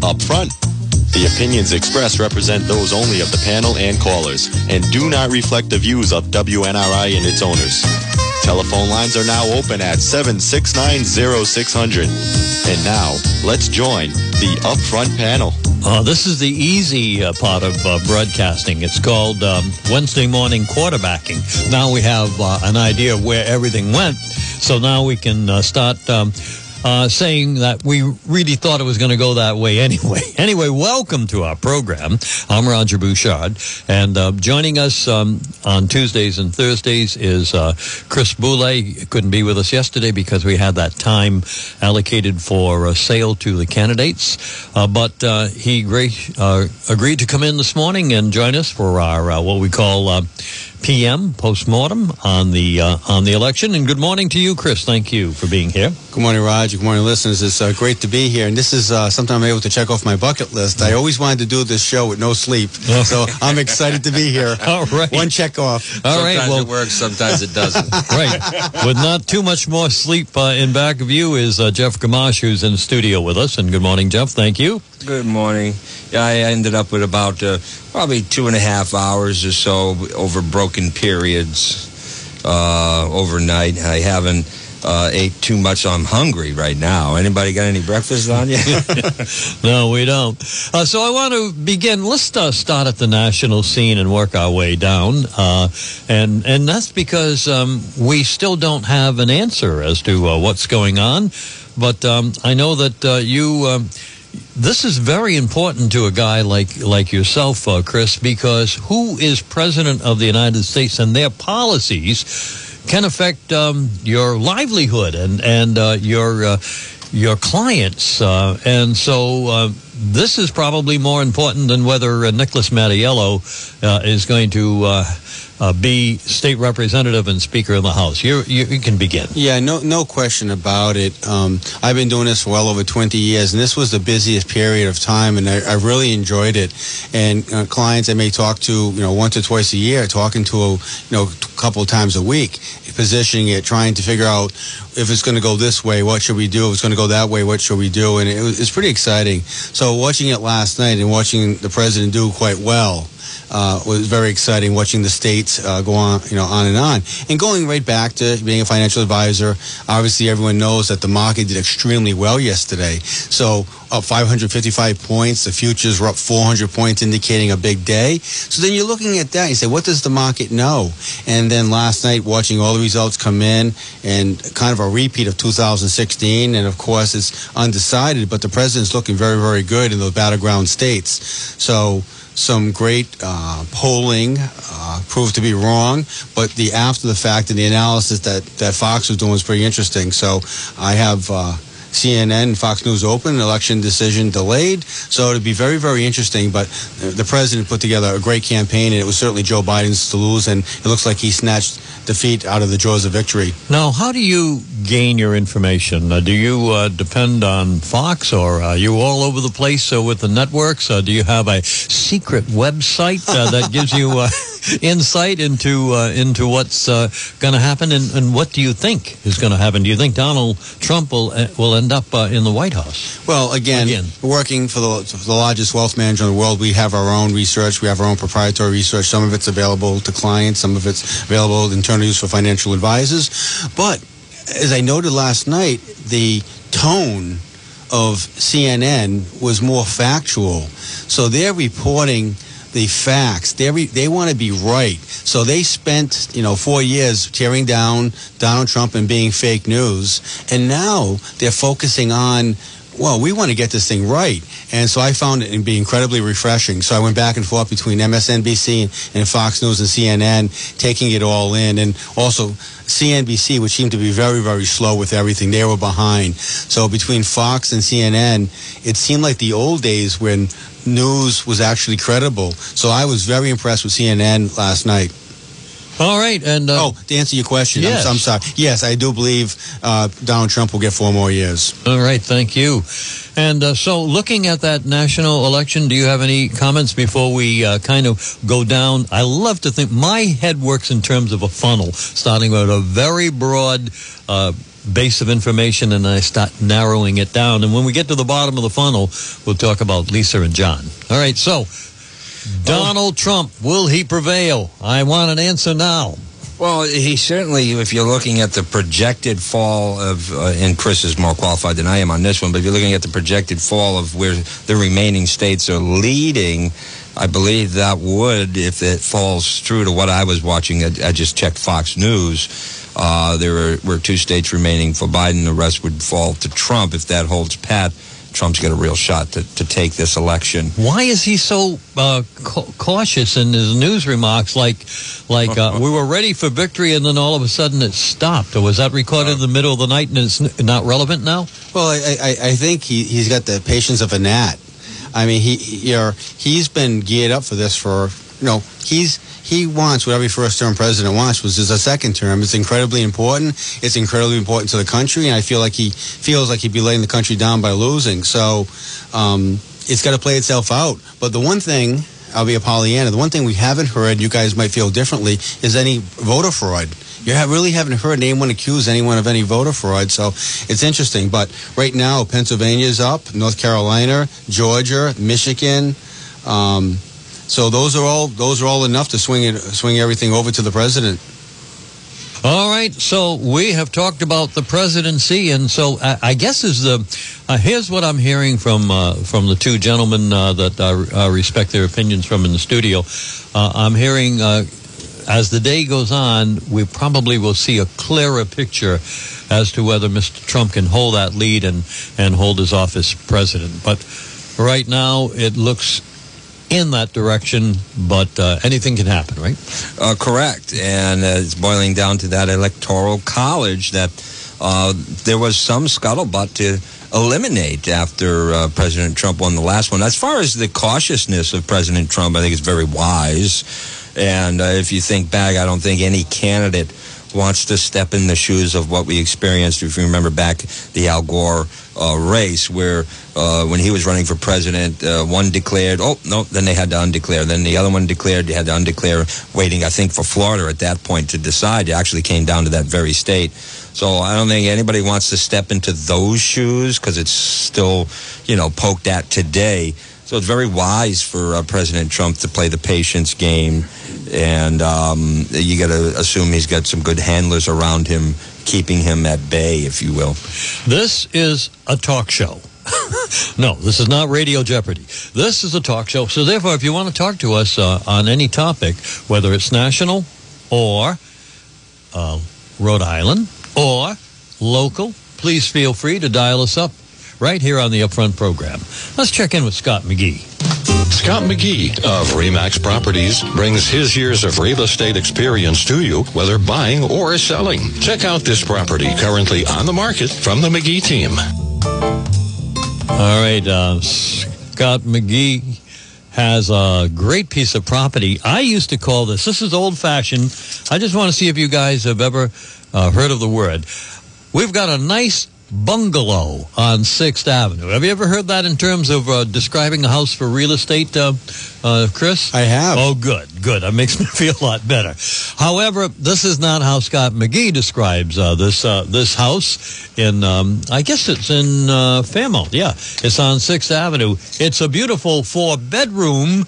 Up front. The opinions expressed represent those only of the panel and callers and do not reflect the views of WNRI and its owners. Telephone lines are now open at 769-0600. And now, let's join the Upfront panel. This is the easy part of broadcasting. It's called Wednesday morning quarterbacking. Now we have an idea of where everything went, so now we can start... saying that we really thought it was going to go that way anyway. Anyway, welcome to our program. I'm Roger Bouchard, and joining us on Tuesdays and Thursdays is Chris Boulay. Couldn't be with us yesterday because we had that time allocated for a sale to the candidates, but he agreed to come in this morning and join us for our what we call PM postmortem on the election. And good morning to you, Chris. Thank you for being here. Good morning, Roger. Good morning, listeners. It's great to be here. And this is something I'm able to check off my bucket list. I always wanted to do this show with no sleep, so I'm excited to be here. All right, one check off. All right, sometimes it works, sometimes it doesn't. Right, with not too much more sleep in back of you is Jeff Kamash, who's in the studio with us. And good morning, Jeff. Thank you. Good morning. Yeah, I ended up with about probably 2.5 hours or so over broken periods overnight. I haven't ate too much, so I'm hungry right now. Anybody got any breakfast on you? No, we don't. So I want to begin. Let's start at the national scene and work our way down. And that's because we still don't have an answer as to what's going on. But I know that you... this is very important to a guy like yourself, Chris, because who is president of the United States and their policies can affect your livelihood and your clients. And so this is probably more important than whether Nicholas Mattiello is going to... be state representative and speaker in the House. You can begin. Yeah, no question about it. I've been doing this for well over 20 years, and this was the busiest period of time, and I really enjoyed it. And clients I may talk to, once or twice a year, talking to a couple of times a week, positioning it, trying to figure out if it's going to go this way, what should we do? If it's going to go that way, what should we do? And it's pretty exciting. So watching it last night and watching the president do quite well was very exciting. Watching the states go on, on. And going right back to being a financial advisor, obviously everyone knows that the market did extremely well yesterday. So up 555 points, the futures were up 400 points, indicating a big day. So then you're looking at that and you say, what does the market know? And then last night, watching all the results come in and kind of a repeat of 2016, and of course it's undecided, but the president's looking very, very good in those battleground states. So some great polling proved to be wrong, but the after the fact and the analysis that Fox was doing was pretty interesting. So I have CNN, Fox News open, election decision delayed. So it'd be very, very interesting. But the president put together a great campaign, and it was certainly Joe Biden's to lose. And it looks like he snatched defeat out of the jaws of victory. Now, how do you gain your information? Do you depend on Fox, or are you all over the place with the networks? Do you have a secret website that gives you insight into what's going to happen? And what do you think is going to happen? Do you think Donald Trump will end up in the White House? Well, again, working for the largest wealth manager in the world, we have our own research. We have our own proprietary research. Some of it's available to clients. Some of it's available internal use for financial advisors. But as I noted last night, the tone of CNN was more factual. So they're reporting the facts. They want to be right. So they spent, 4 years tearing down Donald Trump and being fake news. And now they're focusing on, well, we want to get this thing right. And so I found it to be incredibly refreshing. So I went back and forth between MSNBC and Fox News and CNN, taking it all in. And also CNBC, which seemed to be very, very slow with everything. They were behind. So between Fox and CNN, it seemed like the old days when news was actually credible. So I was very impressed with CNN last night. All right, and to answer your question, yes. I'm sorry. Yes, I do believe Donald Trump will get 4 more years. All right, thank you. And so looking at that national election, do you have any comments before we kind of go down? I love to think my head works in terms of a funnel, starting with a very broad base of information, and I start narrowing it down. And when we get to the bottom of the funnel, we'll talk about Lisa and John. All right, so Donald Trump, will he prevail? I want an answer now. Well, he certainly, if you're looking at the projected fall of, and Chris is more qualified than I am on this one, but if you're looking at the projected fall of where the remaining states are leading, I believe that would, if it falls true to what I was watching, I just checked Fox News, there were 2 states remaining for Biden, the rest would fall to Trump. If that holds pat, Trump's got a real shot to take this election. Why is he so cautious in his news remarks? Like we were ready for victory, and then all of a sudden it stopped. Or was that recorded in the middle of the night and it's not relevant now? Well, I think he's got the patience of a gnat. I mean, he's been geared up for this for, you know, he wants what every first-term president wants, which is a second term. It's incredibly important. It's incredibly important to the country, and I feel like he feels like he'd be letting the country down by losing. So it's got to play itself out. But the one thing, I'll be a Pollyanna, the one thing we haven't heard, you guys might feel differently, is any voter fraud. You really haven't heard anyone accuse anyone of any voter fraud, so it's interesting. But right now, Pennsylvania's up, North Carolina, Georgia, Michigan, so those are all enough to swing everything over to the president. All right, so we have talked about the presidency, and so I guess is here's what I'm hearing from the two gentlemen that I respect their opinions from in the studio. I'm hearing as the day goes on, we probably will see a clearer picture as to whether Mr. Trump can hold that lead and hold his office president. But right now, it looks in that direction, but anything can happen, right? Correct. And it's boiling down to that electoral college that there was some scuttlebutt to eliminate after President Trump won the last one. As far as the cautiousness of President Trump, I think it's very wise. And if you think back, I don't think any candidate wants to step in the shoes of what we experienced, if you remember back the Al Gore race, where when he was running for president, one declared, oh, no, then they had to undeclare. Then the other one declared, you had to undeclare, waiting, I think, for Florida at that point to decide. It actually came down to that very state. So I don't think anybody wants to step into those shoes because it's still, you know, poked at today. So it's very wise for President Trump to play the patience game, and you got to assume he's got some good handlers around him, keeping him at bay, if you will. This is a talk show. No, this is not Radio Jeopardy. This is a talk show. So therefore, if you want to talk to us on any topic, whether it's national or Rhode Island or local, please feel free to dial us up right here on the Upfront program. Let's check in with Scott McGee. Scott McGee of RE/MAX Properties brings his years of real estate experience to you, whether buying or selling. Check out this property currently on the market from the McGee team. All right, Scott McGee has a great piece of property. I used to call this, is old-fashioned. I just want to see if you guys have ever heard of the word. We've got a nice bungalow on 6th Avenue. Have you ever heard that in terms of describing a house for real estate, Chris? I have. Oh, good. That makes me feel a lot better. However, this is not how Scott McGee describes this house. In I guess it's in Fairmount. Yeah, it's on 6th Avenue. It's a beautiful 4-bedroom,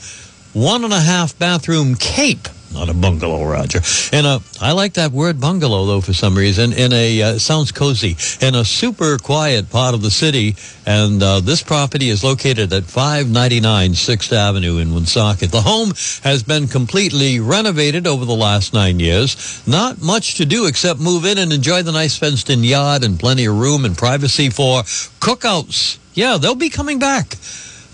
1.5-bathroom cape. Not a bungalow, Roger. And I like that word bungalow, though, for some reason. Sounds cozy. In a super quiet part of the city. And this property is located at 599 6th Avenue in Woonsocket. The home has been completely renovated over the last 9 years. Not much to do except move in and enjoy the nice fenced-in yard and plenty of room and privacy for cookouts. Yeah, they'll be coming back.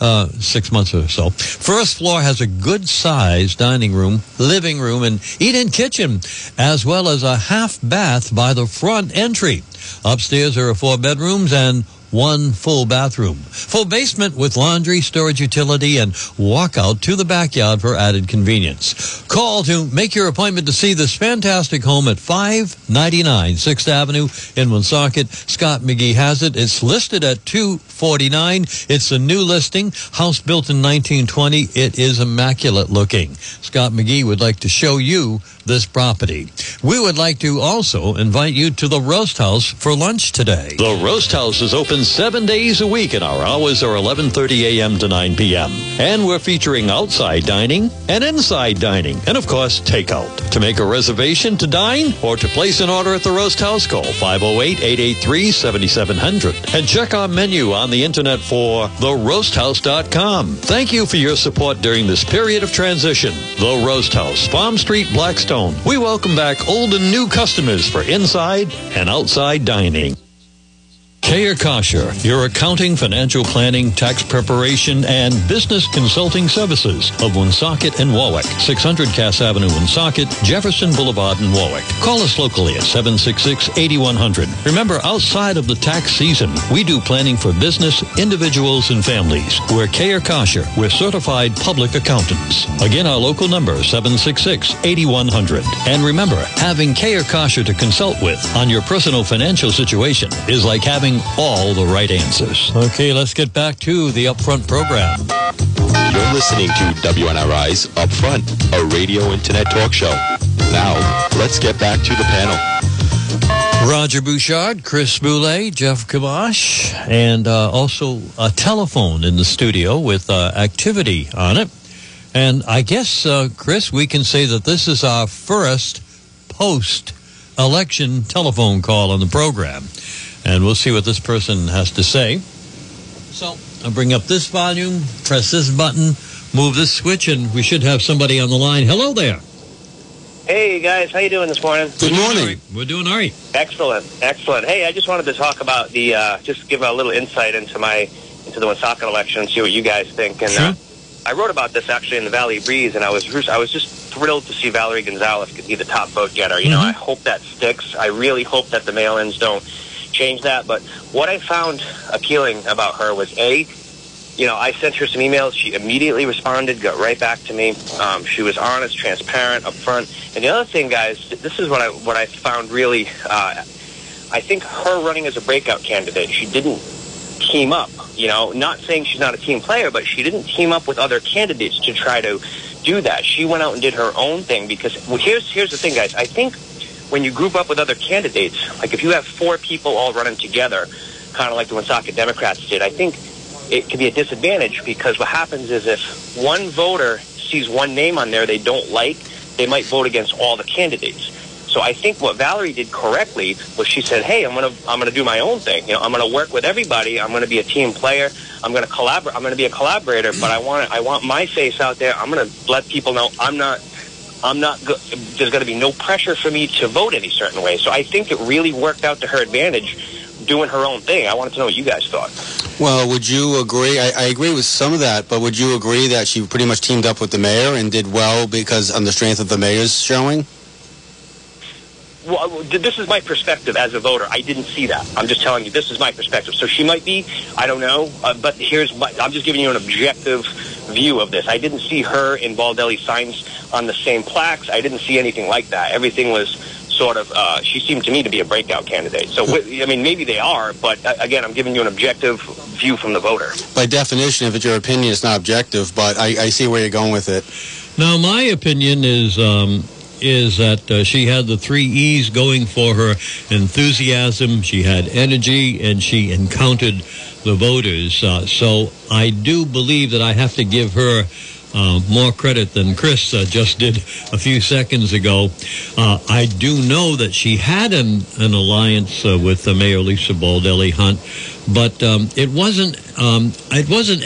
6 months or so. First floor has a good-sized dining room, living room, and eat-in kitchen, as well as a half bath by the front entry. Upstairs there are 4 bedrooms and one full bathroom, full basement with laundry, storage utility, and walkout to the backyard for added convenience. Call to make your appointment to see this fantastic home at 599 6th Avenue in Woonsocket. Scott McGee has it. It's listed at $249,000. It's a new listing. House built in 1920. It is immaculate looking. Scott McGee would like to show you this property. We would like to also invite you to the Roast House for lunch today. The Roast House is open 7 days a week, and our hours are 11:30 a.m. to 9 p.m. And we're featuring outside dining and inside dining, and of course, takeout. To make a reservation to dine or to place an order at the Roast House, call 508-883-7700 and check our menu on the internet for theroasthouse.com. Thank you for your support during this period of transition. The Roast House, Palm Street, Blackstone. We welcome back old and new customers for inside and outside dining. Kayer Kosher, your accounting, financial planning, tax preparation, and business consulting services of Woonsocket and Warwick. 600 Cass Avenue, Woonsocket, Jefferson Boulevard in Warwick. Call us locally at 766-8100. Remember, outside of the tax season, we do planning for business, individuals, and families. We're Kayer Kosher. We're certified public accountants. Again, our local number, 766-8100. And remember, having Kayer Kosher to consult with on your personal financial situation is like having all the right answers. Okay, let's get back to the Upfront program. You're listening to WNRI's Upfront, a radio internet talk show. Now, let's get back to the panel. Roger Bouchard, Chris Boulay, Jeff Kamash, and also a telephone in the studio with activity on it. And I guess, Chris, we can say that this is our first post-election telephone call on the program. And we'll see what this person has to say. So I'll bring up this volume, press this button, move this switch, and we should have somebody on the line. Hello there. Hey, guys. How you doing this morning? Good morning. We're doing all right. Excellent. Excellent. Hey, I just wanted to talk about the, just give a little insight into the Woonsocket election and see what you guys think. And sure. I wrote about this, actually, in the Valley Breeze, and I was just thrilled to see Valerie Gonzalez be the top vote getter. You know, I hope that sticks. I really hope that the mail-ins don't change that. But what I found appealing about her was, A, you know, I sent her some emails. She immediately responded, got right back to me. She was honest, transparent, upfront. And the other thing, guys, this is what I found really, I think her running as a breakout candidate, she didn't team up, you know, not saying she's not a team player, but she didn't team up with other candidates to try to do that. She went out and did her own thing because, well, here's the thing, guys. I think when you group up with other candidates, like if you have four people all running together, kind of like the Woonsocket Democrats did, I think it could be a disadvantage because what happens is if one voter sees one name on there they don't like, they might vote against all the candidates. So I think what Valerie did correctly was she said, hey, I'm gonna do my own thing. You know, I'm gonna work with everybody. I'm gonna be a team player. I'm gonna collaborate. I'm gonna be a collaborator. But I want my face out there. I'm gonna let people know there's going to be no pressure for me to vote any certain way. So I think it really worked out to her advantage doing her own thing. I wanted to know what you guys thought. Well, would you agree? I agree with some of that, but would you agree that she pretty much teamed up with the mayor and did well because on the strength of the mayor's showing? Well, this is my perspective as a voter. I didn't see that. I'm just telling you, this is my perspective. So she might be, I don't know, but I'm just giving you an objective view of this. I didn't see her and Baldelli signs on the same plaques. I didn't see anything like that. Everything was sort of, she seemed to me to be a breakout candidate. So, I mean, maybe they are, but again, I'm giving you an objective view from the voter. By definition, if it's your opinion, it's not objective, but I see where you're going with it. Now, my opinion is that she had the three E's going for her: enthusiasm, she had energy, and she encountered the voters. So I do believe that I have to give her more credit than Chris just did a few seconds ago. I do know that she had an alliance with Mayor Lisa Baldelli Hunt, but it wasn't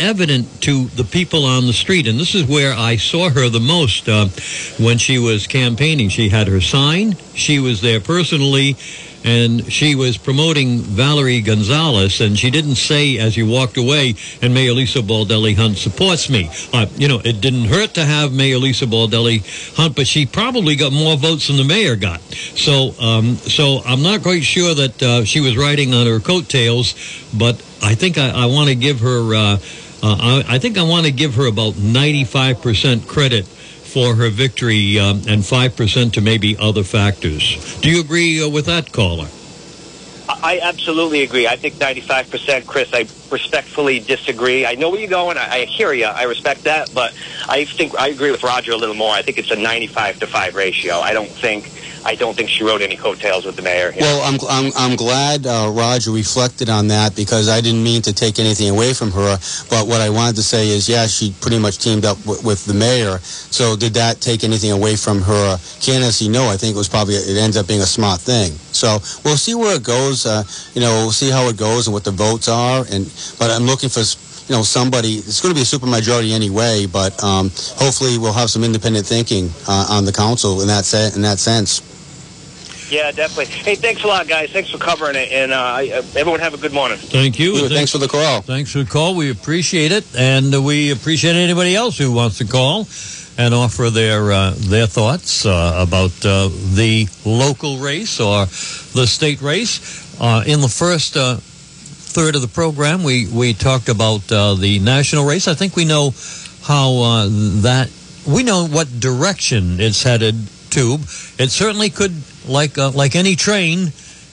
evident to the people on the street. And this is where I saw her the most when she was campaigning. She had her sign. She was there personally. and she was promoting Valerie Gonzalez, and she didn't say as you walked away, and Mayor Lisa Baldelli Hunt supports me. It didn't hurt to have Mayor Lisa Baldelli Hunt, but she probably got more votes than the mayor got. So I'm not quite sure that she was riding on her coattails, but I think I want to give her about 95% credit for her victory and 5% to maybe other factors. Do you agree with that, caller? I absolutely agree. I think 95%, Chris. I respectfully disagree. I know where you're going. I hear you. I respect that, but I think I agree with Roger a little more. I think it's a 95-5 ratio. I don't think she rode any coattails with the mayor. Well, I'm glad Roger reflected on that, because I didn't mean to take anything away from her. But what I wanted to say is, yeah, she pretty much teamed up with the mayor. So did that take anything away from her candidacy? No, I think it was probably, it ends up being a smart thing. So we'll see where it goes. We'll see how it goes and what the votes are. But I'm looking for, somebody. It's going to be a supermajority anyway. But hopefully we'll have some independent thinking on the council in that sense. Yeah, definitely. Hey, thanks a lot, guys. Thanks for covering it, and everyone have a good morning. Thank you. Thanks for the call. Thanks for the call. We appreciate it, and we appreciate anybody else who wants to call and offer their thoughts about the local race or the state race. In the first third of the program, we talked about the national race. I think we know what direction it's headed to. It certainly could. Like any train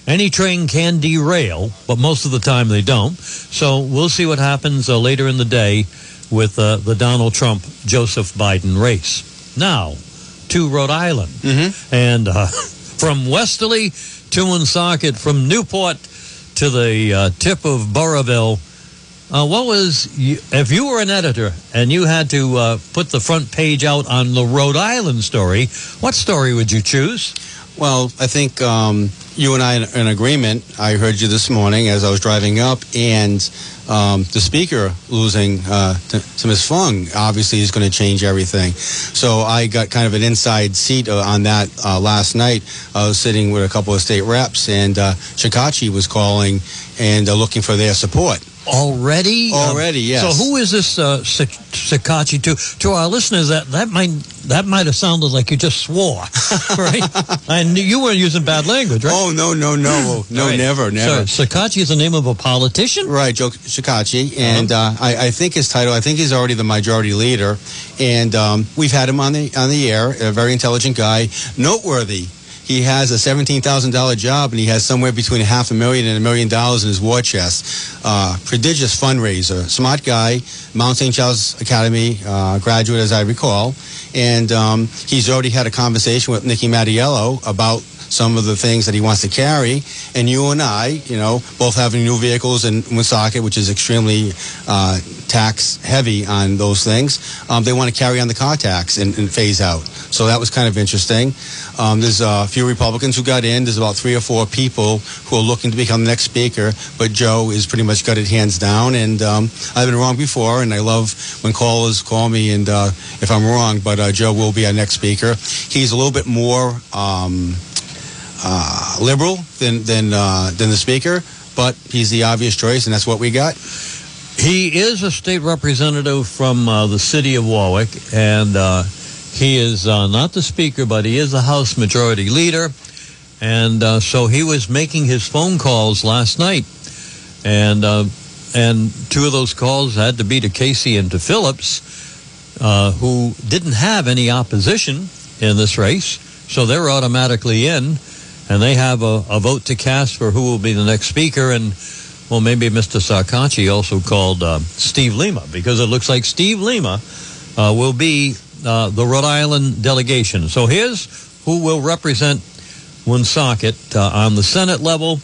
can derail, but most of the time they don't. So we'll see what happens later in the day with the Donald Trump, Joseph Biden race. Now, to Rhode Island. Mm-hmm. And from Westerly to Woonsocket, from Newport to the tip of Burrillville, if you were an editor and you had to put the front page out on the Rhode Island story, what story would you choose? Well, I think you and I are in agreement. I heard you this morning as I was driving up, and the speaker losing to Ms. Fung obviously is going to change everything. So I got kind of an inside seat on that last night. I was sitting with a couple of state reps, and Shekarchi was calling and looking for their support. Already, yes. So who is this Shekarchi to? To our listeners, that might have sounded like you just swore, right? And you weren't using bad language, right? Oh, no, right. Never. So Shekarchi is the name of a politician? Right, Joe Shekarchi, and I think his title, I think he's already the majority leader, and we've had him on the air, a very intelligent guy, noteworthy. He has a $17,000 job, and he has somewhere between $500,000 and $1 million in his war chest. Prodigious fundraiser. Smart guy, Mount St. Charles Academy graduate, as I recall. And he's already had a conversation with Nicky Mattiello about some of the things that he wants to carry. And you and I, both having new vehicles in Woonsocket, which is extremely tax heavy on those things, they want to carry on the car tax and phase out. So that was kind of interesting. There's a few Republicans who got in. There's about 3 or 4 people who are looking to become the next speaker, but Joe is pretty much gutted hands down. And I've been wrong before, and I love when callers call me and if I'm wrong, but Joe will be our next speaker. He's a little bit more liberal than the speaker, but he's the obvious choice, and that's what we got. He is a state representative from the city of Warwick, and he is not the speaker, but he is the House Majority Leader. And so he was making his phone calls last night, and 2 of those calls had to be to Casey and to Phillips, who didn't have any opposition in this race, so they're automatically in, and they have a vote to cast for who will be the next speaker. And well, maybe Mr. Shekarchi also called Steve Lima, because it looks like Steve Lima will be the Rhode Island delegation. So here's who will represent Woonsocket on the Senate level.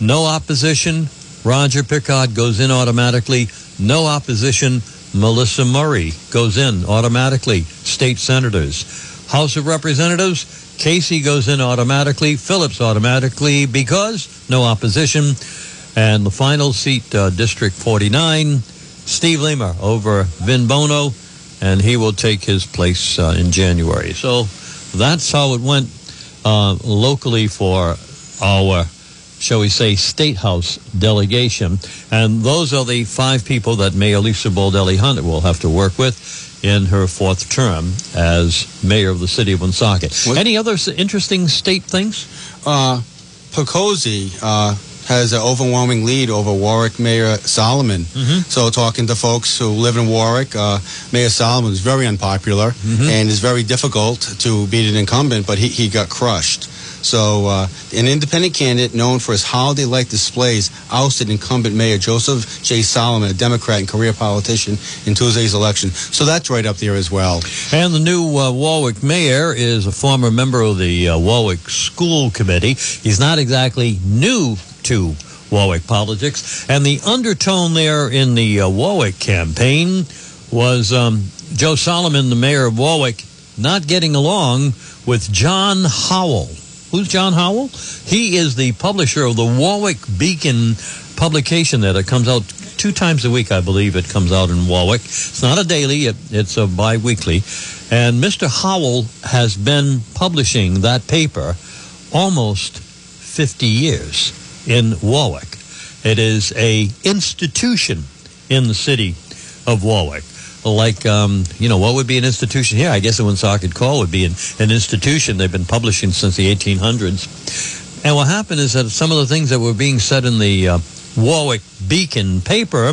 No opposition. Roger Picard goes in automatically. No opposition. Melissa Murray goes in automatically. State senators. House of Representatives. Casey goes in automatically. Phillips automatically, because no opposition. And the final seat, District 49, Steve Lima over Vin Bono, and he will take his place in January. So that's how it went locally for our shall we say, State House delegation. And those are the five people that Mayor Lisa Baldelli Hunt will have to work with in her fourth term as mayor of the city of Woonsocket. Any other interesting state things? Picozzi has an overwhelming lead over Warwick Mayor Solomon. Mm-hmm. So talking to folks who live in Warwick, Mayor Solomon is very unpopular and is very difficult to beat an incumbent, but he got crushed. So an independent candidate known for his holiday-like displays ousted incumbent Mayor Joseph J. Solomon, a Democrat and career politician, in Tuesday's election. So that's right up there as well. And the new Warwick mayor is a former member of the Warwick School Committee. He's not exactly new to Warwick politics. And the undertone there in the Warwick campaign was Joe Solomon, the mayor of Warwick, not getting along with John Howell. Who's John Howell? He is the publisher of the Warwick Beacon publication that comes out two times a week, I believe it comes out in Warwick. It's not a daily, it's a bi-weekly. And Mr. Howell has been publishing that paper almost 50 years in Warwick. It is a institution in the city of Warwick. Like, you know, what would be an institution here? I guess the Woonsocket Call would be an institution. They've been publishing since the 1800s. And what happened is that some of the things that were being said in the Warwick Beacon paper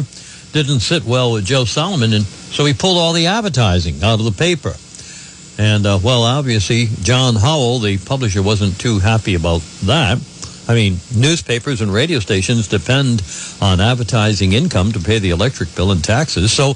didn't sit well with Joe Solomon, and so he pulled all the advertising out of the paper. And, well, obviously, John Howell, the publisher, wasn't too happy about that. I mean, newspapers and radio stations depend on advertising income to pay the electric bill and taxes. So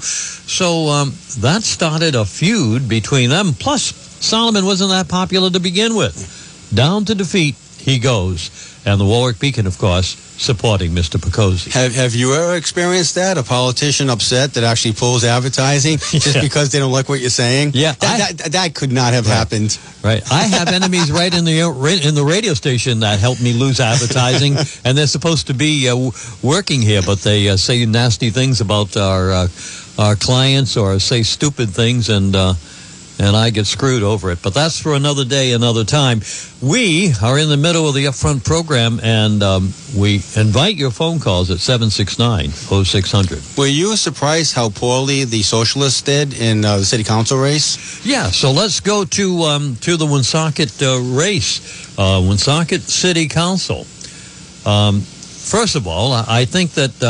that started a feud between them. Plus, Solomon wasn't that popular to begin with. Down to defeat he goes. And the Warwick Beacon, of course, supporting Mr. Picozzi. Have you ever experienced that? A politician upset that actually pulls advertising just because they don't like what you're saying? Yeah. That could not have happened. Right. I have enemies right in the radio station that helped me lose advertising, and they're supposed to be working here, but they say nasty things about our clients or say stupid things, and I get screwed over it. But that's for another day, another time. We are in the middle of the Upfront program, and we invite your phone calls at 769-0600. Were you surprised how poorly the Socialists did in the city council race? Yeah, so let's go to the Woonsocket race, Woonsocket City Council. First of all, I think that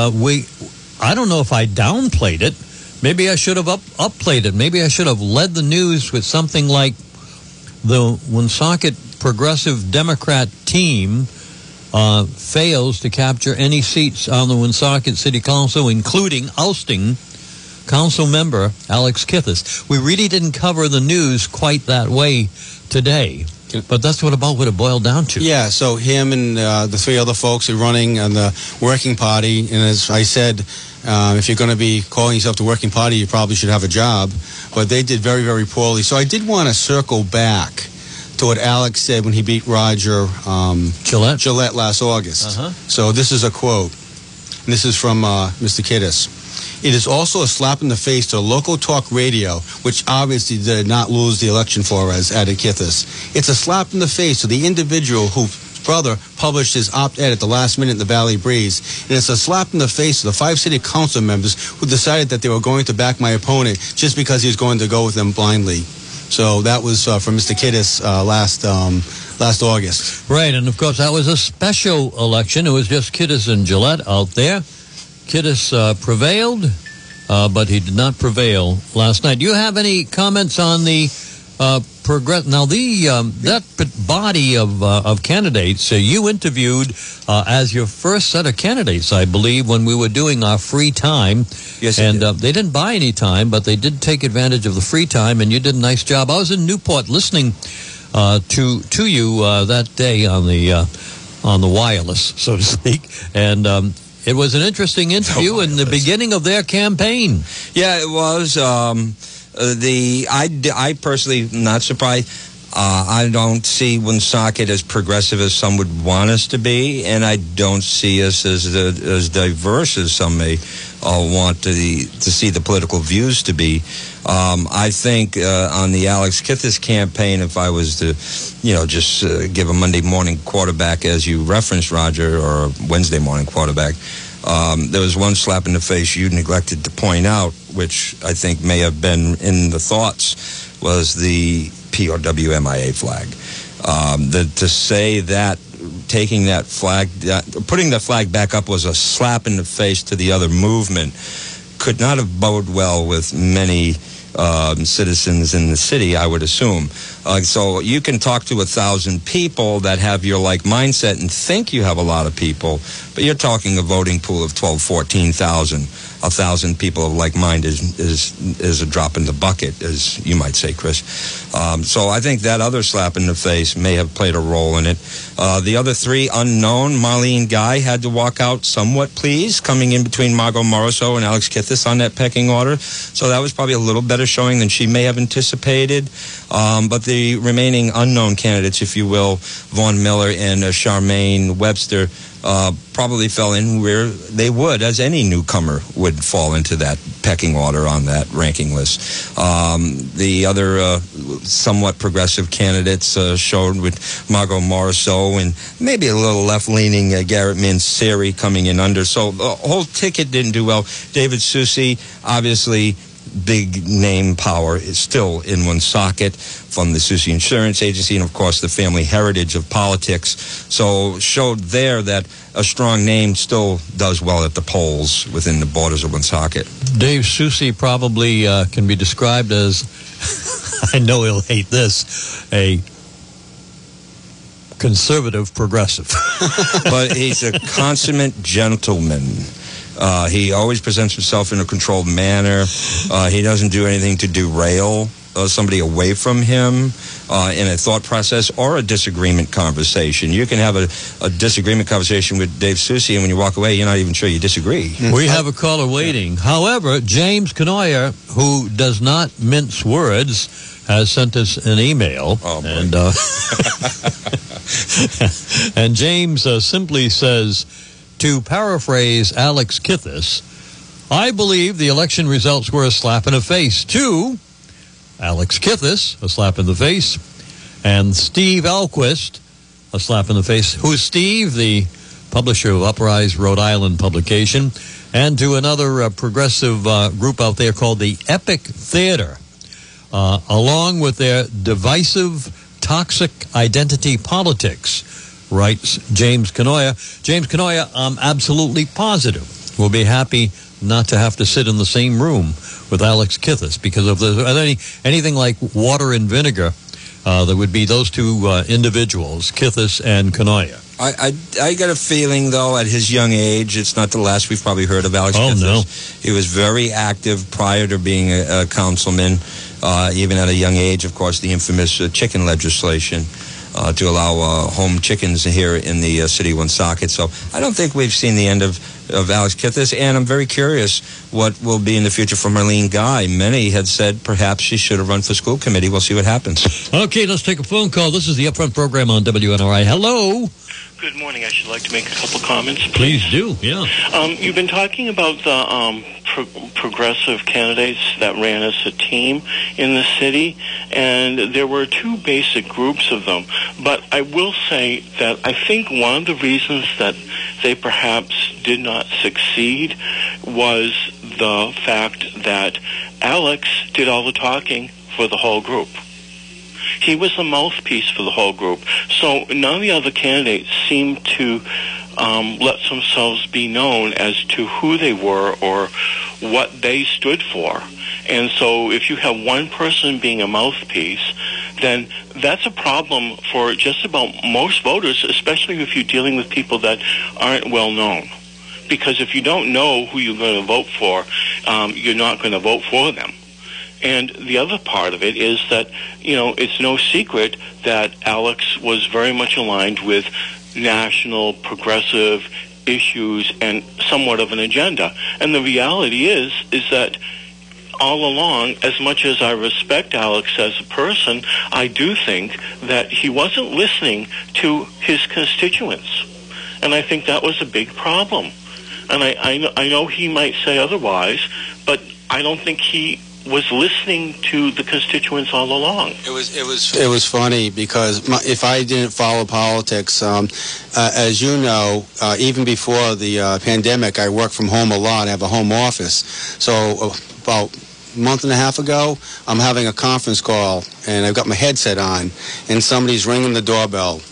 I don't know if I downplayed it. Maybe I should have upplayed it. Maybe I should have led the news with something like the Woonsocket Progressive Democrat team fails to capture any seats on the Woonsocket City Council, including ousting council member Alex Kithis. We really didn't cover the news quite that way today. But that's what it boiled down to. Yeah, so him and the three other folks are running on the Working Party. And as I said, if you're going to be calling yourself the Working Party, you probably should have a job. But they did very, very poorly. So I did want to circle back to what Alex said when he beat Roger Gillette last August. Uh-huh. So this is a quote. And this is from Mr. Kithis. It is also a slap in the face to local talk radio, which obviously did not lose the election for us, added Kithis. It's a slap in the face to the individual whose brother published his op-ed at the last minute in the Valley Breeze. And it's a slap in the face to the five city council members who decided that they were going to back my opponent just because he was going to go with them blindly. So that was from Mr. Kithis last August. Right, and of course that was a special election. It was just Kithis and Gillette out there. Kithis prevailed, but he did not prevail last night. Do you have any comments on the progress? Now, the that body of candidates you interviewed as your first set of candidates, I believe, when we were doing our free time. Yes, and they didn't buy any time, but they did take advantage of the free time, and you did a nice job. I was in Newport listening to you that day on the wireless, so to speak, and. It was an interesting interview in the beginning of their campaign. Yeah, it was. I personally, not surprised. I don't see Woonsocket as progressive as some would want us to be, and I don't see us as diverse as some may want to see the political views to be. I think on the Alex Kithis campaign, if I was to, just give a Monday morning quarterback, as you referenced, Roger, or Wednesday morning quarterback, there was one slap in the face you neglected to point out, which I think may have been in the thoughts, was the POWMIA flag. To say that taking that flag, putting the flag back up was a slap in the face to the other movement, could not have bode well with many citizens in the city, I would assume. So you can talk to 1,000 people that have your like mindset and think you have a lot of people, but you're talking a voting pool of 12, 14,000. 1,000 people of like mind is a drop in the bucket, as you might say, Chris. So I think that other slap in the face may have played a role in it. The other three unknown, Marlene Guy had to walk out somewhat pleased, coming in between Margot Morisot and Alex Kithis on that pecking order. So that was probably a little better showing than she may have anticipated. But the remaining unknown candidates, if you will, Vaughn Miller and Charmaine Webster, probably fell in where they would, as any newcomer would fall into that pecking order on that ranking list. The other somewhat progressive candidates showed, with Margot Morisot and maybe a little left-leaning Garrett Mancieri coming in under. So the whole ticket didn't do well. David Soucy, obviously, big name power is still in Woonsocket from the Soucy Insurance Agency, and of course the family heritage of politics. So showed there that a strong name still does well at the polls within the borders of Woonsocket. Dave Soucy probably can be described as, I know he'll hate this, a conservative progressive. But he's a consummate gentleman. He always presents himself in a controlled manner. He doesn't do anything to derail somebody away from him in a thought process or a disagreement conversation. You can have a disagreement conversation with Dave Soucy, and when you walk away, you're not even sure you disagree. We have a caller waiting. However, James Canoya, who does not mince words, has sent us an email. Oh, and, and James simply says, to paraphrase Alex Kithis, I believe the election results were a slap in the face to Alex Kithis, a slap in the face, and Steve Alquist, a slap in the face, who's Steve, the publisher of Uprise, Rhode Island publication, and to another progressive group out there called the Epic Theater, along with their divisive, toxic identity politics, writes James Canoya. James Canoya, I'm absolutely positive, will be happy not to have to sit in the same room with Alex Kithis, because if there's anything like water and vinegar, there would be those two individuals, Kithis and Canoya. I got a feeling, though, at his young age, it's not the last we've probably heard of Alex Kithis. No. He was very active prior to being a councilman, even at a young age, of course, the infamous chicken legislation. To allow home chickens here in the city of Woonsocket. So I don't think we've seen the end of Alex Kithis, and I'm very curious what will be in the future for Marlene Guy. Many had said perhaps she should have run for school committee. We'll see what happens. Okay, let's take a phone call. This is the Upfront program on WNRI. Hello. Good morning. I should like to make a couple comments. Please do, yeah. You've been talking about the progressive candidates that ran as a team in the city, and there were two basic groups of them. But I will say that I think one of the reasons that they perhaps did not succeed was the fact that Alex did all the talking for the whole group. He was the mouthpiece for the whole group. So none of the other candidates seemed to let themselves be known as to who they were or what they stood for. And so if you have one person being a mouthpiece, then that's a problem for just about most voters, especially if you're dealing with people that aren't well known. Because if you don't know who you're going to vote for, you're not going to vote for them. And the other part of it is that, it's no secret that Alex was very much aligned with national progressive issues and somewhat of an agenda. And the reality is that all along, as much as I respect Alex as a person, I do think that he wasn't listening to his constituents. And I think that was a big problem. And I know he might say otherwise, but I don't think he was listening to the constituents all along. It was funny because if I didn't follow politics, as you know, even before the pandemic, I worked from home a lot. I have a home office. So about a month and a half ago, I'm having a conference call, and I've got my headset on, and somebody's ringing the doorbell.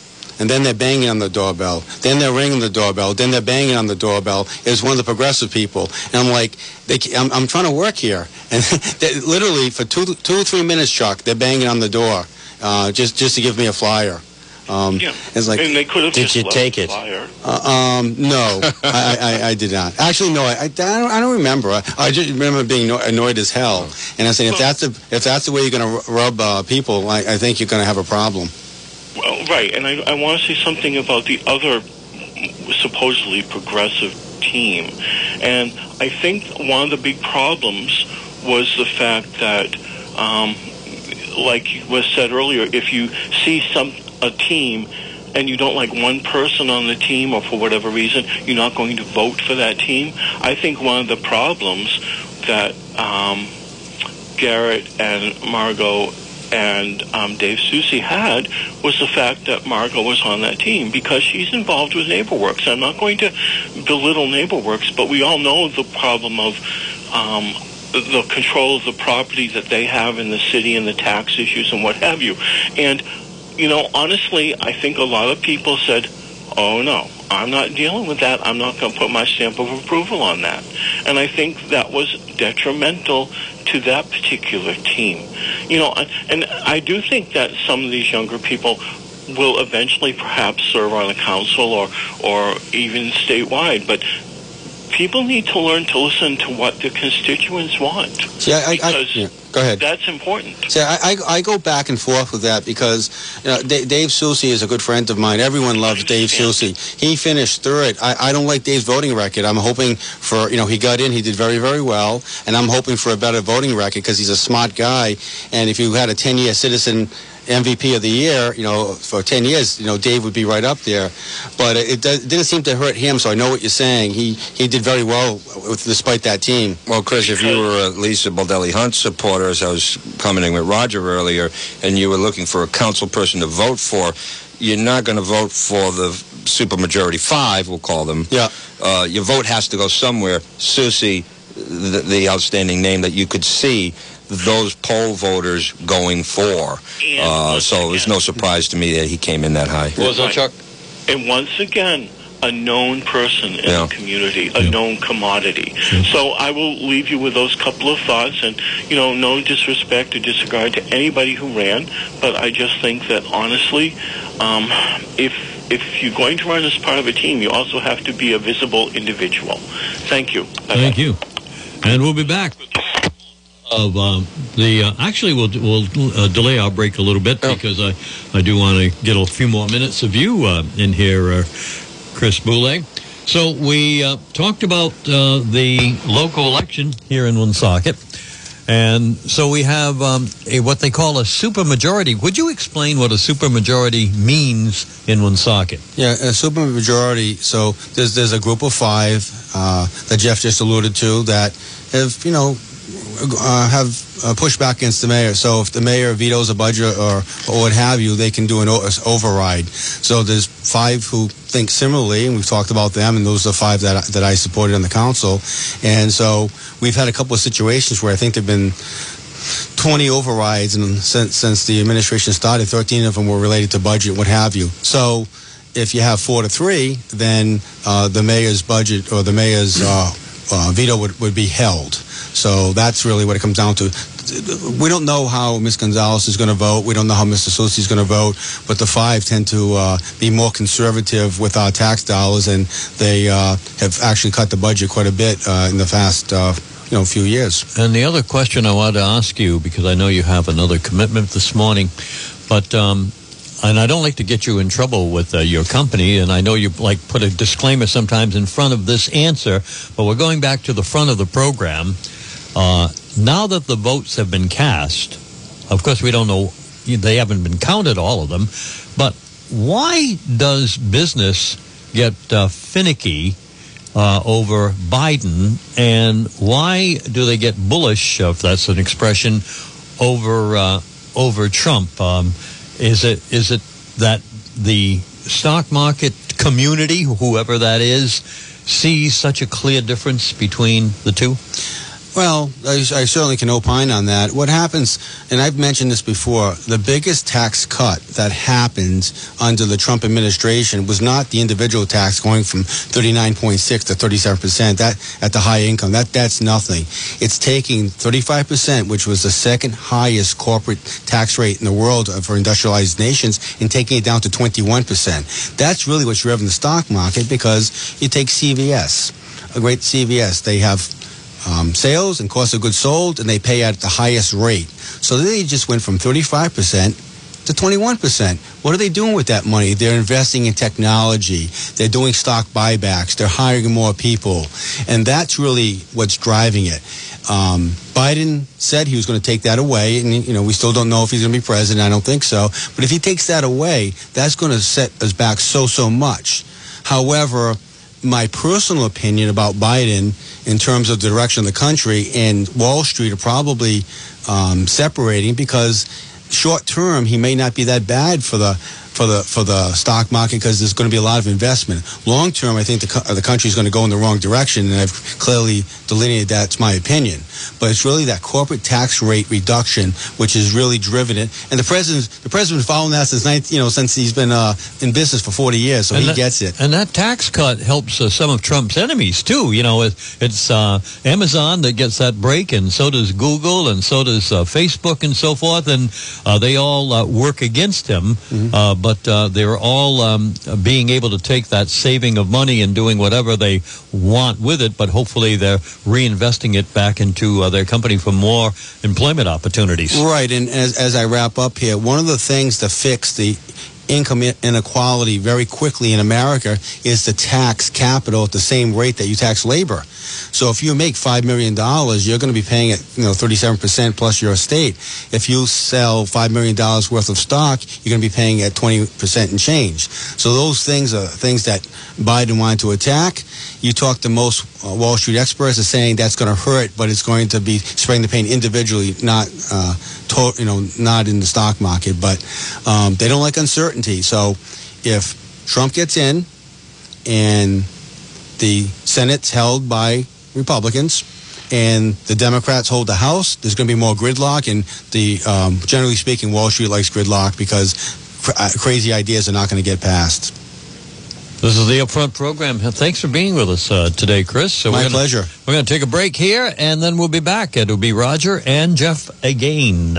And then they're banging on the doorbell. Then they're ringing the doorbell. Then they're banging on the doorbell. It was one of the progressive people. And I'm like, I'm trying to work here. And literally for two or three minutes, Chuck, they're banging on the door just to give me a flyer. Yeah. It's like, and they could have did you take it? No, I did not. Actually, no, I don't remember. I just remember being annoyed as hell. And I said, if that's the way you're going to rub people, I think you're going to have a problem. Well, right, and I want to say something about the other supposedly progressive team. And I think one of the big problems was the fact that, like was said earlier, if you see a team and you don't like one person on the team, or for whatever reason, you're not going to vote for that team. I think one of the problems that Garrett and Margot and Dave Soucy had was the fact that Margot was on that team because she's involved with NeighborWorks. I'm not going to belittle NeighborWorks, but we all know the problem of the control of the property that they have in the city and the tax issues and what have you. And, you know, honestly, I think a lot of people said, oh, no, I'm not dealing with that. I'm not going to put my stamp of approval on that. And I think that was detrimental to that particular team. You know, and I do think that some of these younger people will eventually perhaps serve on a council or even statewide, but people need to learn to listen to what their constituents want. Yeah, yeah. Go ahead. That's important. See, I go back and forth with that because Dave Soucy is a good friend of mine. Everyone loves Dave Soucy. He finished third. I don't like Dave's voting record. I'm hoping for, he got in, he did very, very well, and I'm hoping for a better voting record because he's a smart guy. And if you had a 10-year citizen MVP of the year, for 10 years, Dave would be right up there. But it didn't seem to hurt him, so I know what you're saying. He did very well despite that team. Well, Chris, if you were a Lisa Baldelli Hunt supporter, as I was commenting with Roger earlier, and you were looking for a council person to vote for, you're not going to vote for the supermajority five, we'll call them. Yeah. Your vote has to go somewhere. Soucy, the outstanding name that you could see those poll voters going for. So it was no surprise to me that he came in that high. What was that, Chuck? And once again, a known person in the community, a known commodity. So I will leave you with those couple of thoughts, and, no disrespect or disregard to anybody who ran, but I just think that, honestly, if you're going to run as part of a team, you also have to be a visible individual. Thank you. Bye-bye. Thank you. And we'll be back. Actually, we'll delay our break a little bit because I do want to get a few more minutes of you in here, Chris Boulay. So we talked about the local election here in Woonsocket, and so we have what they call a supermajority. Would you explain what a supermajority means in Woonsocket? Yeah, a supermajority. So there's a group of five that Jeff just alluded to that have have pushback against the mayor. So if the mayor vetoes a budget or what have you, they can do an override. So there's five who think similarly, and we've talked about them, and those are five that I supported on the council. And so we've had a couple of situations where I think there've been 20 overrides, and since the administration started, 13 of them were related to budget, what have you. So if you have 4-3, then the mayor's budget or the mayor's veto would be held. So that's really what it comes down to. We don't know how Ms. Gonzalez is going to vote. We don't know how Mr. Soucy is going to vote. But the five tend to be more conservative with our tax dollars, and they have actually cut the budget quite a bit in the past few years. And the other question I wanted to ask you, because I know you have another commitment this morning, but and I don't like to get you in trouble with your company, and I know you put a disclaimer sometimes in front of this answer, but we're going back to the front of the program. now that the votes have been cast, of course, we don't know, they haven't been counted, all of them, but why does business get finicky over Biden, and why do they get bullish, if that's an expression, over Trump? Is it that the stock market community, whoever that is, sees such a clear difference between the two? Well, I certainly can opine on that. What happens, and I've mentioned this before, the biggest tax cut that happened under the Trump administration was not the individual tax going from 39.6 to 37%. That at the high income, that's nothing. It's taking 35%, which was the second highest corporate tax rate in the world for industrialized nations, and taking it down to 21%. That's really what's driven the stock market, because you take CVS, a great CVS. They have sales and cost of goods sold, and they pay at the highest rate. So they just went from 35% to 21%. What are they doing with that money? They're investing in technology. They're doing stock buybacks. They're hiring more people. And that's really what's driving it. Biden said he was going to take that away, and we still don't know if he's going to be president. I don't think so. But if he takes that away, that's going to set us back so much. However, my personal opinion about Biden in terms of the direction of the country and Wall Street are probably separating, because short term he may not be that bad for the stock market, because there's going to be a lot of investment. Long term, I think the country is going to go in the wrong direction, and I've clearly delineated that's my opinion. But it's really that corporate tax rate reduction which has really driven it. And the president's following that since he's been in business for 40 years, so he gets it. And that tax cut helps some of Trump's enemies too. It's Amazon that gets that break, and so does Google, and so does Facebook, and so forth, and they all work against him. Mm-hmm. But they're all being able to take that saving of money and doing whatever they want with it, but hopefully they're reinvesting it back into their company for more employment opportunities. Right, and as I wrap up here, one of the things to fix the income inequality very quickly in America is to tax capital at the same rate that you tax labor. So if you make $5 million, you're going to be paying it, 37% plus your estate. If you sell $5 million worth of stock, you're going to be paying at 20% and change. So those things are things that Biden wanted to attack. You talk to most Wall Street experts are saying that's going to hurt, but it's going to be spreading the pain individually, not in the stock market. But they don't like uncertainty. So if Trump gets in and the Senate's held by Republicans and the Democrats hold the House, there's going to be more gridlock. And generally speaking, Wall Street likes gridlock, because crazy ideas are not going to get passed. This is the Upfront program. Thanks for being with us today, Chris. My pleasure. We're going to take a break here, and then we'll be back. It'll be Roger and Jeff again.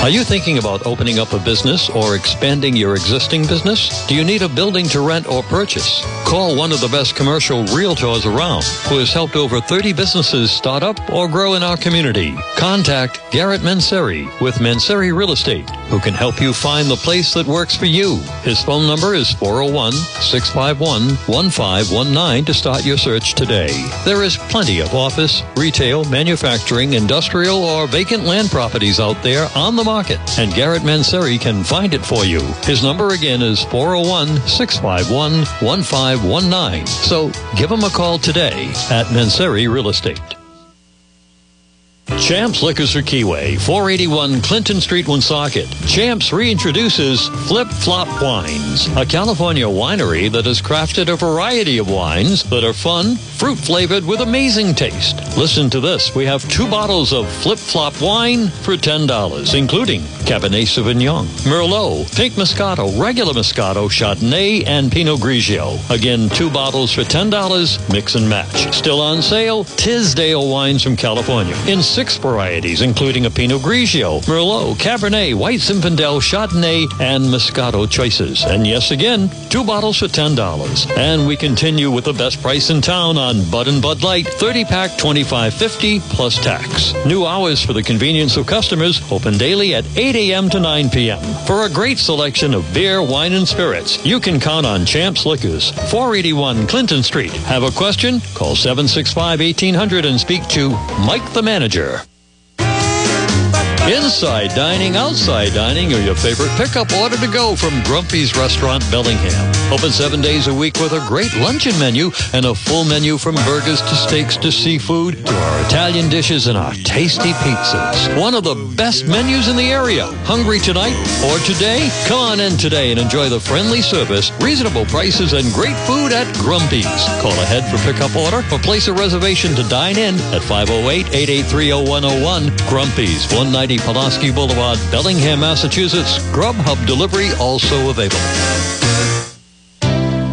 Are you thinking about opening up a business or expanding your existing business? Do you need a building to rent or purchase? Call one of the best commercial realtors around, who has helped over 30 businesses start up or grow in our community. Contact Garrett Mancieri with Mancieri Real Estate, who can help you find the place that works for you. His phone number is 401-651-1519 to start your search today. There is plenty of office, retail, manufacturing, industrial, or vacant land properties out there on the market, and Garrett Mancieri can find it for you. His number again is 401-651-1519. So give him a call today at Mancieri Real Estate. Champs Liquors for Keyway, 481 Clinton Street, Woonsocket. Champs reintroduces Flip Flop Wines, a California winery that has crafted a variety of wines that are fun, fruit-flavored with amazing taste. Listen to this. We have 2 bottles of Flip Flop wine for $10, including Cabernet Sauvignon, Merlot, Pink Moscato, Regular Moscato, Chardonnay, and Pinot Grigio. Again, 2 bottles for $10, mix and match. Still on sale, Tisdale Wines from California. In 6 varieties, including a Pinot Grigio, Merlot, Cabernet, White Zinfandel, Chardonnay, and Moscato choices. And yes, again, 2 bottles for $10. And we continue with the best price in town on Bud and Bud Light, 30-pack, $25.50 plus tax. New hours for the convenience of customers, open daily at 8 a.m. to 9 p.m. For a great selection of beer, wine, and spirits, you can count on Champs Liquors, 481 Clinton Street. Have a question? Call 765-1800 and speak to Mike the Manager. Inside dining, outside dining, or your favorite pickup order to go from Grumpy's Restaurant, Bellingham. Open 7 days a week with a great luncheon menu and a full menu from burgers to steaks to seafood to our Italian dishes and our tasty pizzas. One of the best menus in the area. Hungry tonight or today? Come on in today and enjoy the friendly service, reasonable prices, and great food at Grumpy's. Call ahead for pickup order or place a reservation to dine in at 508-883-0101. Grumpy's, 190 Pulaski Boulevard, Bellingham, Massachusetts. Grubhub delivery also available.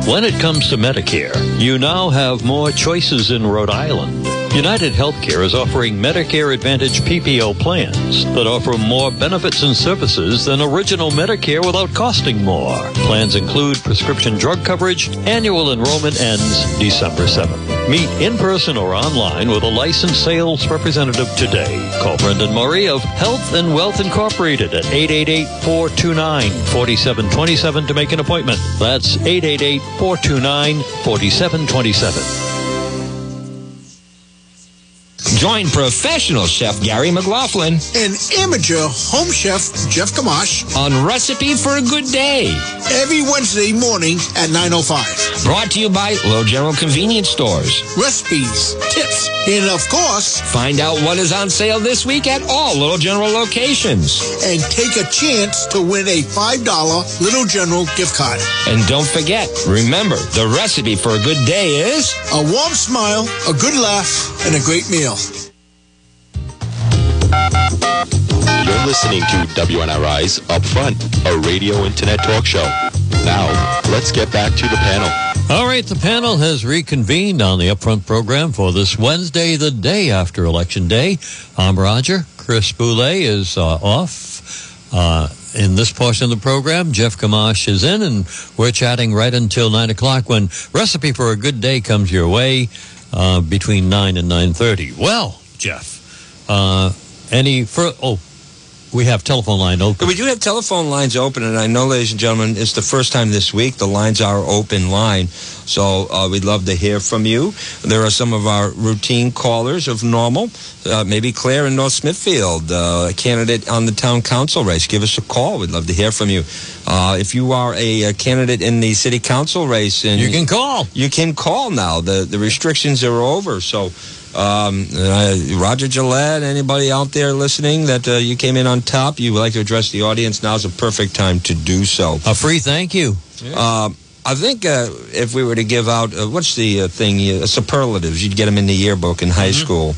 When it comes to Medicare, you now have more choices in Rhode Island. United Healthcare is offering Medicare Advantage PPO plans that offer more benefits and services than original Medicare without costing more. Plans include prescription drug coverage. Annual enrollment ends December 7th. Meet in person or online with a licensed sales representative today. Call Brendan Murray of Health and Wealth Incorporated at 888-429-4727 to make an appointment. That's 888-429-4727. Join professional chef Gary McLaughlin and amateur home chef Jeff Kamash on Recipe for a Good Day every Wednesday morning at 9:05. Brought to you by Low General Convenience Stores. Recipes, tips, and of course, find out what is on sale this week at all Little General locations. And take a chance to win a $5 Little General gift card. And don't forget, remember, the recipe for a good day is a warm smile, a good laugh, and a great meal. You're listening to WNRI's Upfront, a radio internet talk show. Now, let's get back to the panel. All right, the panel has reconvened on the Upfront program for this Wednesday, the day after Election Day. I'm Roger. Chris Boulay is off. In this portion of the program, Jeff Kamash is in, and we're chatting right until 9 o'clock when Recipe for a Good Day comes your way between 9 and 9:30. Well, Jeff, we have telephone line open. We do have telephone lines open, and I know, ladies and gentlemen, it's the first time this week the lines are open line, so we'd love to hear from you. There are some of our routine callers of normal, maybe Claire in North Smithfield, a candidate on the town council race. Give us a call. We'd love to hear from you. If you are a candidate in the city council race, and you can call. You can call now. The restrictions are over, so... Roger Gillette, anybody out there listening that you came in on top, you would like to address the audience, now's a perfect time to do so. A free thank you. Yeah. I think if we were to give out, what's the thing, superlatives, you'd get them in the yearbook in high school.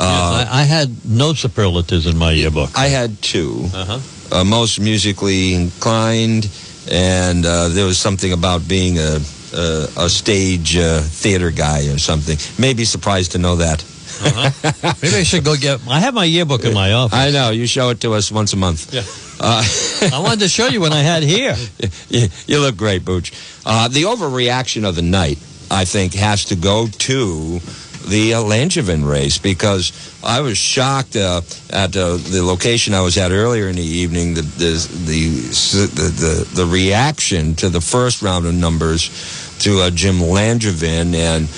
I had no superlatives in my yearbook. I had two. Most musically inclined, and there was something about being a stage theater guy or something. Maybe surprised to know that. Maybe I should go get... I have my yearbook in my office. I know. You show it to us once a month. Yeah. I wanted to show you what I had here. You look great, Booch. The overreaction of the night, I think, has to go to the Langevin race, because I was shocked at the location I was at earlier in the evening, the reaction to the first round of numbers to Jim Langevin, and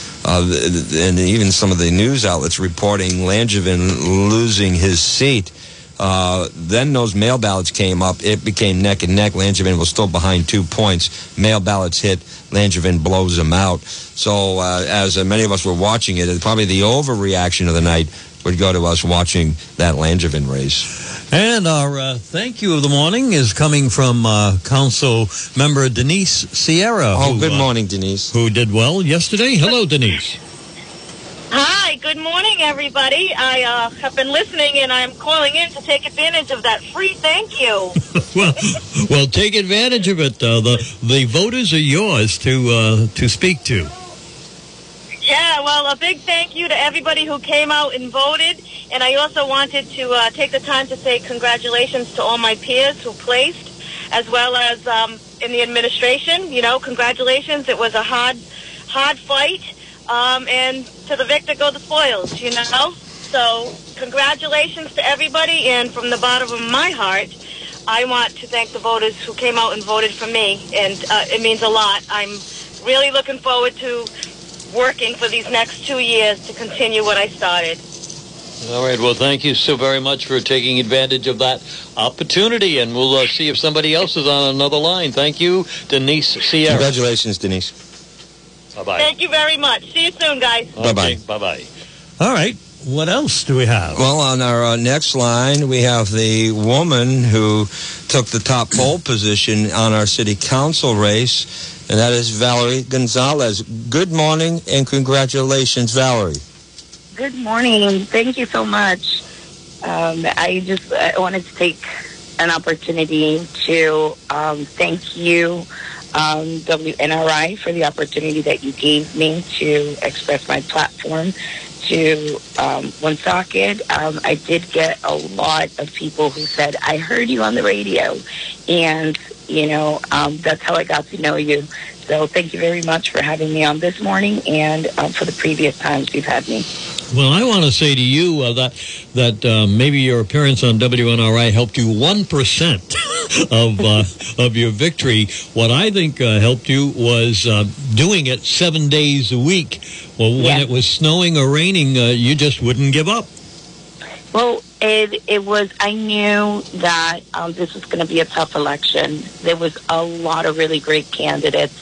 even some of the news outlets reporting Langevin losing his seat. Then those mail ballots came up. It became neck and neck. Langevin was still behind 2 points. Mail ballots hit. Langevin blows them out. So as many of us were watching it, probably the overreaction of the night would go to us watching that Langevin race. And our thank you of the morning is coming from council member Denise Sierra. Oh, who, good morning, Denise. Who did well yesterday. Hello, Denise. Hi, good morning, everybody. I have been listening, and I'm calling in to take advantage of that free thank you. well, take advantage of it. The voters are yours to speak to. Yeah, well, a big thank you to everybody who came out and voted, and I also wanted to take the time to say congratulations to all my peers who placed, as well as in the administration. You know, congratulations. It was a hard fight. And to the victor go the spoils, you know? So congratulations to everybody, and from the bottom of my heart, I want to thank the voters who came out and voted for me, and it means a lot. I'm really looking forward to working for these next 2 years to continue what I started. All right. Well, thank you so very much for taking advantage of that opportunity, and we'll see if somebody else is on another line. Thank you, Denise Sierra. Congratulations, Denise. Bye-bye. Thank you very much. See you soon, guys. Okay, bye-bye. Bye-bye. All right. What else do we have? Well, on our next line, we have the woman who took the top poll position on our city council race, and that is Valerie Gonzalez. Good morning, and congratulations, Valerie. Good morning. Thank you so much. I wanted to take an opportunity to thank you, WNRI, for the opportunity that you gave me to express my platform to Woonsocket. I did get a lot of people who said, I heard you on the radio, and, you know, that's how I got to know you. So thank you very much for having me on this morning and for the previous times you've had me. Well, I want to say to you that maybe your appearance on WNRI helped you 1%. Of your victory. What I think helped you was doing it 7 days a week. Well, when it was snowing or raining, you just wouldn't give up. Well, it was. I knew that this was going to be a tough election. There was a lot of really great candidates,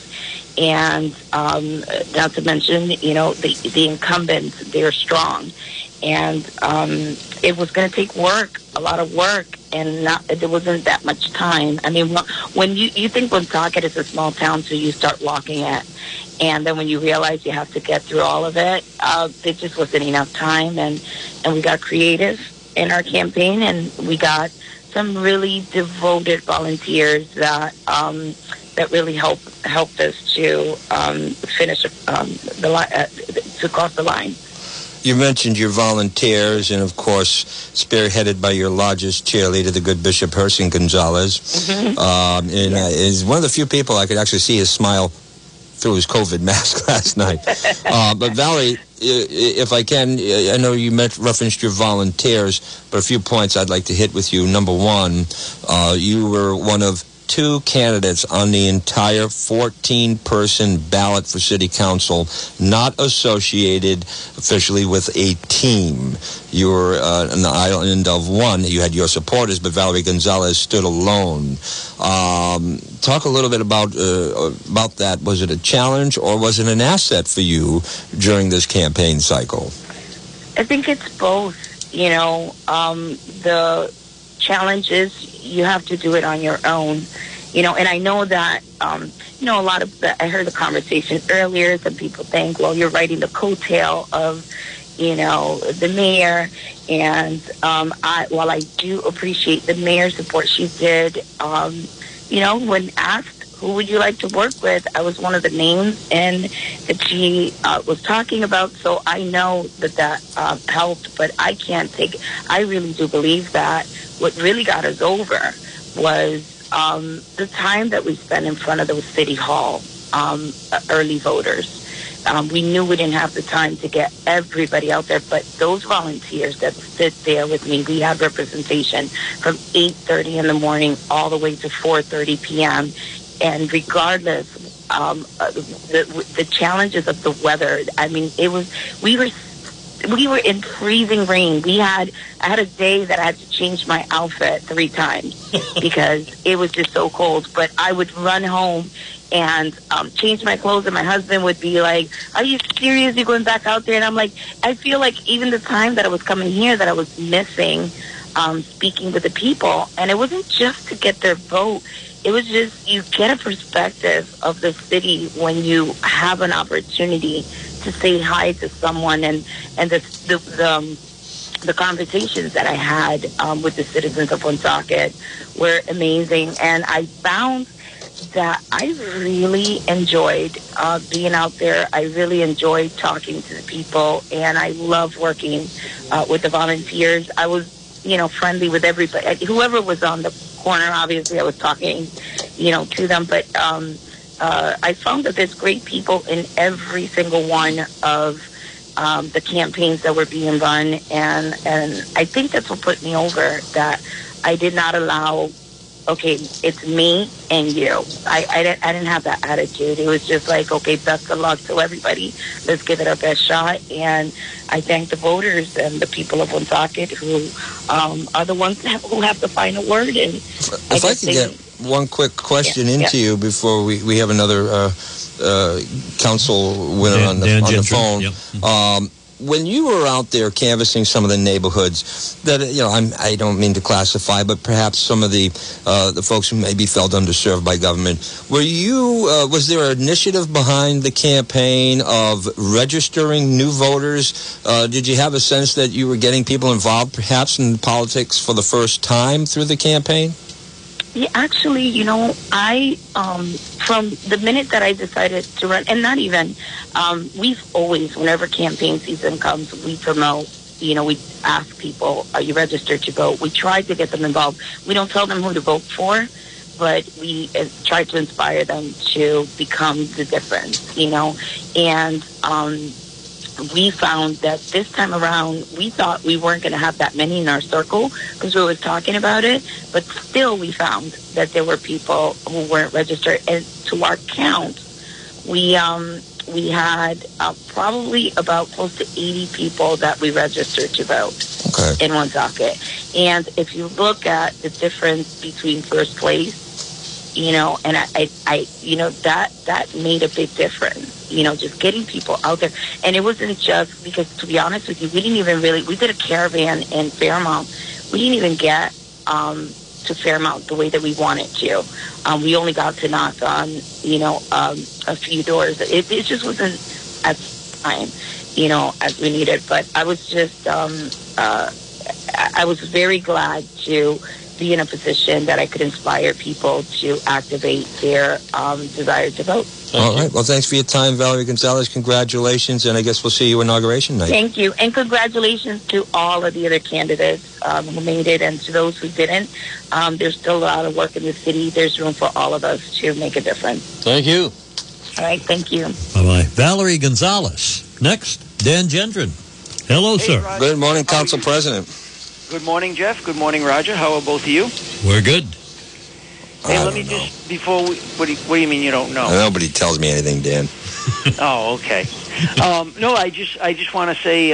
and not to mention, you know, the incumbents. They're strong, and it was going to take work, a lot of work. And there wasn't that much time. I mean, when you think Woonsocket is a small town, so you start walking it. And then when you realize you have to get through all of it, there just wasn't enough time. And we got creative in our campaign, and we got some really devoted volunteers that really helped us to finish to cross the line. You mentioned your volunteers and, of course, spearheaded by your largest cheerleader, the good Bishop Hersin Gonzalez. Mm-hmm. Is one of the few people I could actually see his smile through his COVID mask last night. But, Valerie, if I can, I know you referenced your volunteers, but a few points I'd like to hit with you. Number one, you were one of two candidates on the entire 14-person ballot for city council, not associated officially with a team. You were on the island of one. You had your supporters, but Valerie Gonzalez stood alone. Talk a little bit about that. Was it a challenge, or was it an asset for you during this campaign cycle? I think it's both. You know, the challenge is you have to do it on your own, you know, and I know that, you know, a lot of I heard the conversation earlier. Some people think, well, you're riding the coattail of, you know, the mayor. And while I do appreciate the mayor's support, she did, you know, when asked, who would you like to work with? I was one of the names and that she was talking about. So I know that helped, but I can't take it. I really do believe that what really got us over was the time that we spent in front of the city hall, early voters. We knew we didn't have the time to get everybody out there, but those volunteers that sit there with me, we had representation from 8:30 in the morning all the way to 4:30 p.m., and regardless the challenges of the weather, I mean, it was we were in freezing rain. I had a day that I had to change my outfit 3 times because it was just so cold. But I would run home and change my clothes, and my husband would be like, "Are you serious? You're going back out there?" And I'm like, I feel like even the time that I was coming here, that I was missing speaking with the people, and it wasn't just to get their vote. It was just you get a perspective of the city when you have an opportunity to say hi to someone, and the conversations that I had with the citizens of Woonsocket were amazing, and I found that I really enjoyed being out there. I really enjoyed talking to the people, and I love working with the volunteers. I was, you know, friendly with everybody, whoever was on the corner. Obviously I was talking, you know, to them, but I found that there's great people in every single one of the campaigns that were being run, and I think that's what put me over, that I did not allow okay, it's me and you. I didn't have that attitude. It was just like, okay, best of luck to everybody. Let's give it our best shot. And I thank the voters and the people of Woonsocket who are the ones who have the final word. And if I could get one quick question you before we have another council winner on the phone. Yep. When you were out there canvassing some of the neighborhoods that, you know, I don't mean to classify, but perhaps some of the folks who maybe felt underserved by government, were you, was there an initiative behind the campaign of registering new voters? Did you have a sense that you were getting people involved perhaps in politics for the first time through the campaign? Yeah, actually, you know, I, from the minute that I decided to run, and not even, we've always, whenever campaign season comes, we promote, you know, we ask people, are you registered to vote? We try to get them involved. We don't tell them who to vote for, but we try to inspire them to become the difference, you know, and, we found that this time around, we thought we weren't going to have that many in our circle because we were talking about it. But still, we found that there were people who weren't registered. And to our count, we had probably about close to 80 people that we registered to vote in Woonsocket. And if you look at the difference between first place, you know, and I you know, that made a big difference. You know, just getting people out there. And it wasn't just because, to be honest with you, we didn't even really, we did a caravan in Fairmount. We didn't even get to Fairmount the way that we wanted to. We only got to knock on, you know, a few doors. It just wasn't as time, you know, as we needed. But I was just, I was very glad to be in a position that I could inspire people to activate their desire to vote. All right. Well, thanks for your time, Valerie Gonzalez. Congratulations, and I guess we'll see you inauguration night. Thank you, and congratulations to all of the other candidates who made it, and to those who didn't. There's still a lot of work in the city. There's room for all of us to make a difference. Thank you. All right. Thank you. Bye-bye. Valerie Gonzalez. Next, Dan Gendron. Hello, sir. Roger. Good morning, Council President. Good morning, Jeff. Good morning, Roger. How are both of you? We're good. Hey, let me just, before we, what do you mean you don't know? Nobody tells me anything, Dan. Oh, okay. No, I just want to say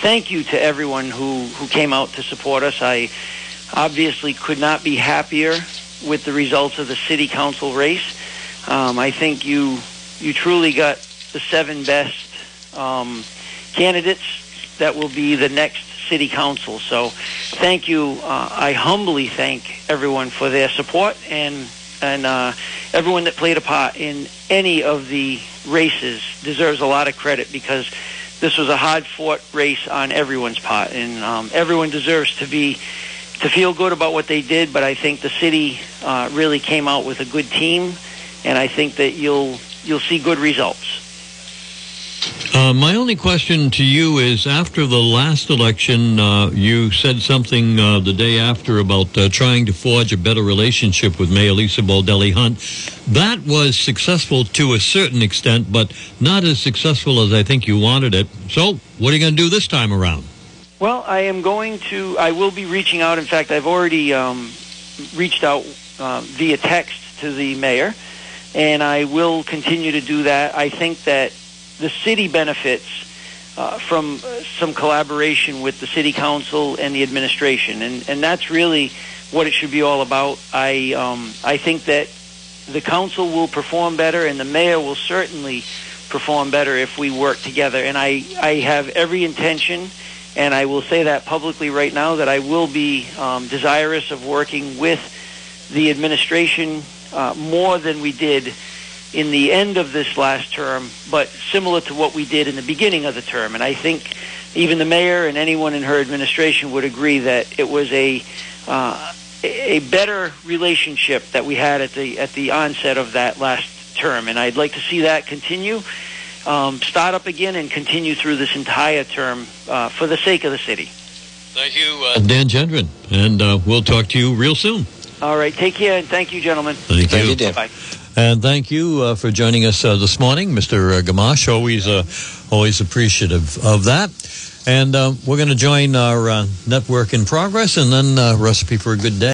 thank you to everyone who came out to support us. I obviously could not be happier with the results of the city council race. I think you truly got the seven best candidates that will be the next city council. So thank you. I humbly thank everyone for their support and everyone that played a part in any of the races deserves a lot of credit because this was a hard-fought race on everyone's part, and everyone deserves to feel good about what they did, but I think the city really came out with a good team, and I think that you'll see good results. My only question to you is, after the last election, you said something the day after about trying to forge a better relationship with Mayor Lisa Baldelli Hunt. That was successful to a certain extent, but not as successful as I think you wanted it. So what are you going to do this time around? Well, I will be reaching out. In fact, I've already reached out via text to the mayor, and I will continue to do that. I think that the city benefits from some collaboration with the city council and the administration, and that's really what it should be all about. I think that the council will perform better, and the mayor will certainly perform better if we work together. And I have every intention, and I will say that publicly right now, that I will be desirous of working with the administration more than we did in the end of this last term, but similar to what we did in the beginning of the term. And I think even the mayor and anyone in her administration would agree that it was a better relationship that we had at the onset of that last term. And I'd like to see that continue, start up again, and continue through this entire term for the sake of the city. Thank you, Dan Gendron, and we'll talk to you real soon. All right, take care, and thank you, gentlemen. Thank you, Dan. Bye-bye. And thank you for joining us this morning, Mr. Gamash. Always appreciative of that. And we're going to join our network in progress, and then recipe for a good day.